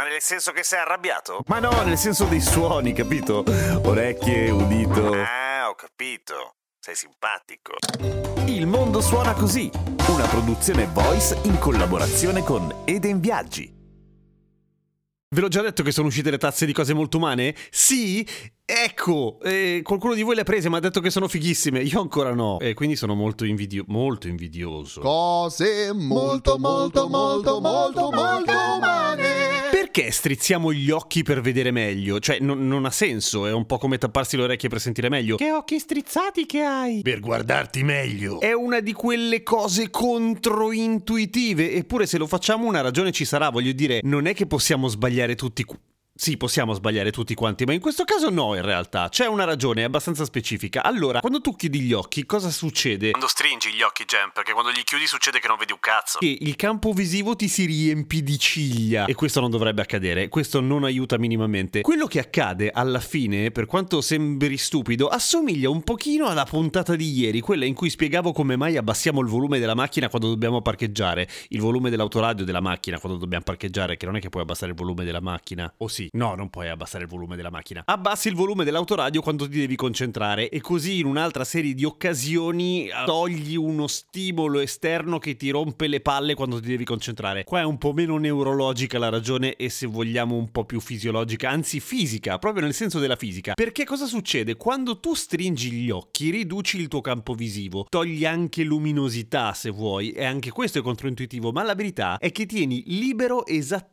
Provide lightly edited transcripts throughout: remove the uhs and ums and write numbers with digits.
Ma nel senso che sei arrabbiato? Ma no, nel senso dei suoni, capito? Orecchie, udito... Ah, ho capito. Sei simpatico. Il Mondo Suona Così, una produzione Voice in collaborazione con Eden Viaggi. Ve l'ho già detto che sono uscite le tazze di Cose Molto Umane? Sì! Ecco! Qualcuno di voi le ha prese, ma ha detto che sono fighissime. Io ancora no. E quindi sono molto invidioso. Cose molto umane! Perché strizziamo gli occhi per vedere meglio? Cioè, non ha senso. È un po' come tapparsi le orecchie per sentire meglio. Che occhi strizzati che hai! Per guardarti meglio! È una di quelle cose controintuitive. Eppure se lo facciamo una ragione ci sarà. Voglio dire, non è che possiamo sbagliare tutti. Sì, possiamo sbagliare tutti quanti, ma in questo caso no, in realtà. C'è una ragione abbastanza specifica. Allora, quando tu chiudi gli occhi, cosa succede? Quando stringi gli occhi, Gem, perché quando li chiudi succede che non vedi un cazzo. Che il campo visivo ti si riempì di ciglia. E questo non dovrebbe accadere. Questo non aiuta minimamente. Quello che accade, alla fine, per quanto sembri stupido, assomiglia un pochino alla puntata di ieri, quella in cui spiegavo come mai abbassiamo il volume della macchina quando dobbiamo parcheggiare. Il volume dell'autoradio della macchina quando dobbiamo parcheggiare, che non è che puoi abbassare il volume della macchina. O sì. No, non puoi abbassare il volume della macchina. Abbassi il volume dell'autoradio quando ti devi concentrare. E così in un'altra serie di occasioni togli uno stimolo esterno che ti rompe le palle quando ti devi concentrare. Qua è un po' meno neurologica la ragione e, se vogliamo, un po' più fisiologica. Anzi fisica, proprio nel senso della fisica. Perché cosa succede? Quando tu stringi gli occhi riduci il tuo campo visivo. Togli anche luminosità, se vuoi. E anche questo è controintuitivo. Ma la verità è che tieni libero esattamente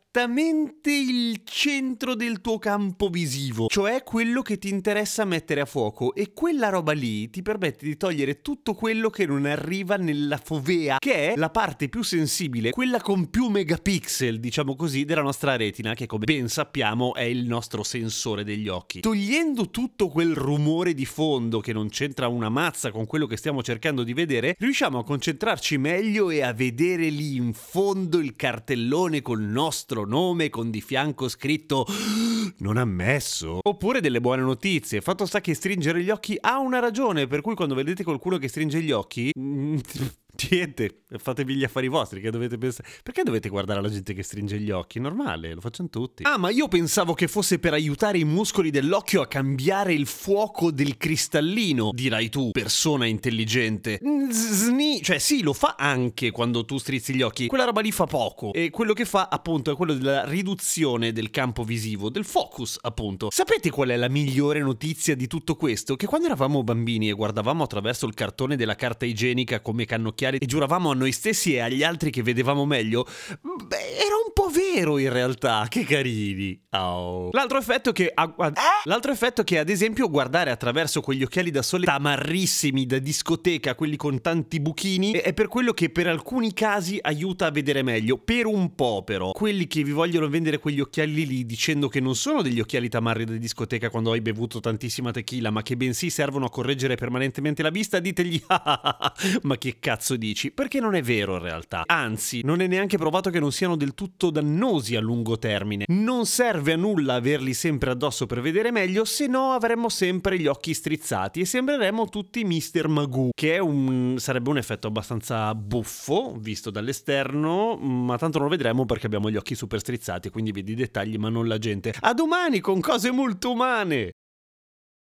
il centro del tuo campo visivo, cioè quello che ti interessa mettere a fuoco, e quella roba lì ti permette di togliere tutto quello che non arriva nella fovea, che è la parte più sensibile, quella con più megapixel, diciamo così, della nostra retina, che come ben sappiamo è il nostro sensore degli occhi. Togliendo tutto quel rumore di fondo che non c'entra una mazza con quello che stiamo cercando di vedere, riusciamo a concentrarci meglio e a vedere lì in fondo il cartellone col nostro nome con di fianco scritto non ammesso, oppure delle buone notizie. Fatto sta che stringere gli occhi ha una ragione, per cui quando vedete qualcuno che stringe gli occhi niente, fatevi gli affari vostri, che dovete pensare. Perché dovete guardare la gente che stringe gli occhi? Normale, lo facciano tutti. Ah, ma io pensavo che fosse per aiutare i muscoli dell'occhio a cambiare il fuoco del cristallino, dirai tu, persona intelligente. Cioè sì, lo fa anche quando tu strizzi gli occhi. Quella roba lì fa poco. E quello che fa, appunto, è quello della riduzione del campo visivo, del focus, appunto. Sapete qual è la migliore notizia di tutto questo? Che quando eravamo bambini e guardavamo attraverso il cartone della carta igienica come cannocchiare e giuravamo a noi stessi e agli altri che vedevamo meglio, beh, era un po' vero in realtà. Che carini. Oh. L'altro effetto che, ad esempio, guardare attraverso quegli occhiali da sole tamarrissimi da discoteca, quelli con tanti buchini, è per quello che per alcuni casi aiuta a vedere meglio. Per un po', però. Quelli che vi vogliono vendere quegli occhiali lì dicendo che non sono degli occhiali tamarri da discoteca quando hai bevuto tantissima tequila, ma che bensì servono a correggere permanentemente la vista, ditegli ma che cazzo dici, perché non è vero in realtà. Anzi, non è neanche provato che non siano del tutto dannosi a lungo termine. Non serve a nulla averli sempre addosso per vedere meglio, se no avremmo sempre gli occhi strizzati e sembreremmo tutti Mister Magoo, che è sarebbe un effetto abbastanza buffo visto dall'esterno, ma tanto non lo vedremo perché abbiamo gli occhi super strizzati, quindi vedi i dettagli ma non la gente. A domani con Cose Molto Umane.